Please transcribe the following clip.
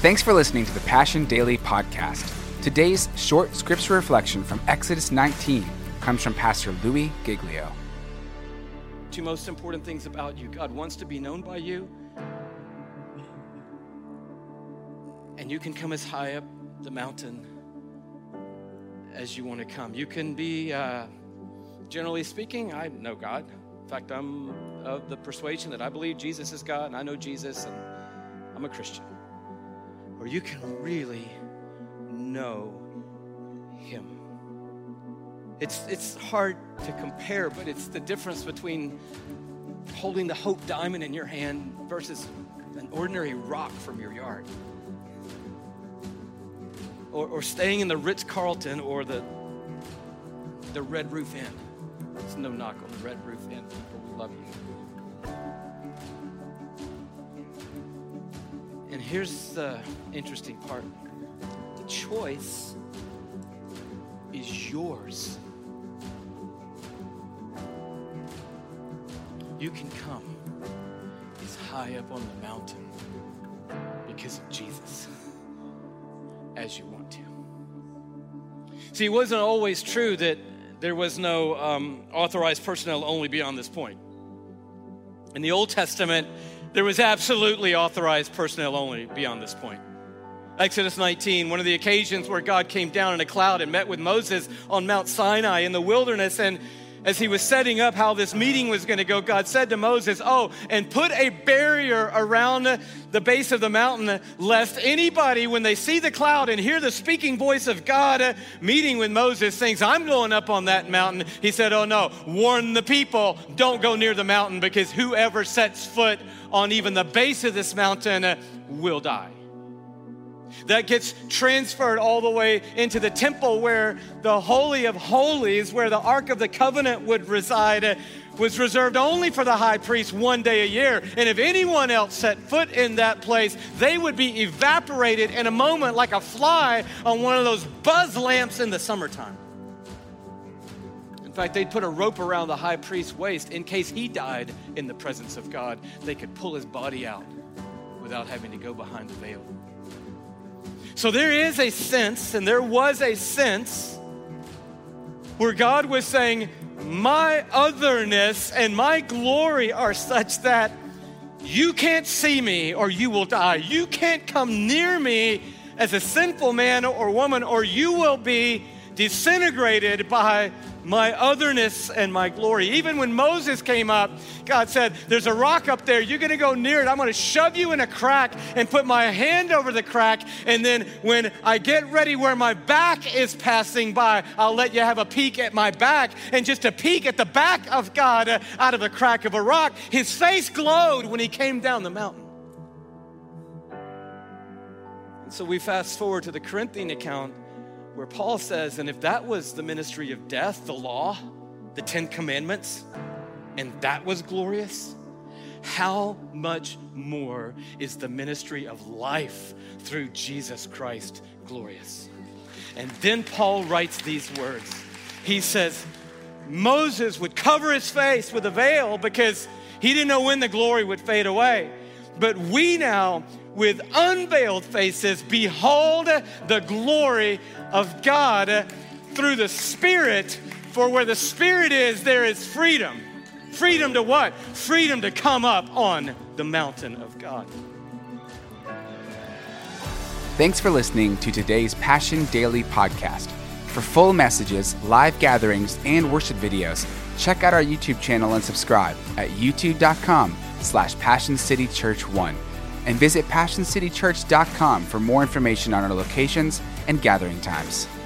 Thanks for listening to the Passion Daily Podcast. Today's short scripture reflection from Exodus 19 comes from Pastor Louis Giglio. Two most important things about you. God wants to be known by you, and you can come as high up the mountain as you want to come. You can be, generally speaking, I know God. In fact, I'm of the persuasion that I believe Jesus is God, and I know Jesus, and I'm a Christian. Or you can really know Him. It's hard to compare, but it's the difference between holding the Hope Diamond in your hand versus an ordinary rock from your yard. Or staying in the Ritz Carlton or the Red Roof Inn. It's no knock on the Red Roof Inn. People, we love you. And here's the interesting part. The choice is yours. You can come as high up on the mountain because of Jesus as you want to. See, it wasn't always true that there was no authorized personnel only beyond this point. In the Old Testament, there was absolutely authorized personnel only beyond this point. Exodus 19, one of the occasions where God came down in a cloud and met with Moses on Mount Sinai in the wilderness. And as he was setting up how this meeting was going to go, God said to Moses, and put a barrier around the base of the mountain, lest anybody, when they see the cloud and hear the speaking voice of God meeting with Moses, thinks, I'm going up on that mountain. He said, no, warn the people, don't go near the mountain, because whoever sets foot on even the base of this mountain will die. That gets transferred all the way into the temple where the Holy of Holies, where the Ark of the Covenant would reside, was reserved only for the high priest one day a year. And if anyone else set foot in that place, they would be evaporated in a moment like a fly on one of those buzz lamps in the summertime. In fact, they'd put a rope around the high priest's waist in case he died in the presence of God. They could pull his body out without having to go behind the veil. So there was a sense where God was saying, my otherness and my glory are such that you can't see me or you will die. You can't come near me as a sinful man or woman, or you will be disintegrated by my otherness and my glory. Even when Moses came up, God said, there's a rock up there. You're going to go near it. I'm going to shove you in a crack and put my hand over the crack. And then when I get ready where my back is passing by, I'll let you have a peek at my back. And just a peek at the back of God out of the crack of a rock, his face glowed when he came down the mountain. And so we fast forward to the Corinthian account, where Paul says, and if that was the ministry of death, the law, the 10 commandments, and that was glorious, how much more is the ministry of life through Jesus Christ glorious? And then Paul writes these words. He says, Moses would cover his face with a veil because he didn't know when the glory would fade away. But we now, with unveiled faces, behold the glory of God through the Spirit. For where the Spirit is, there is freedom. Freedom to what? Freedom to come up on the mountain of God. Thanks for listening to today's Passion Daily Podcast. For full messages, live gatherings, and worship videos, check out our YouTube channel and subscribe at youtube.com/PassionCityChurch1. And visit PassionCityChurch.com for more information on our locations and gathering times.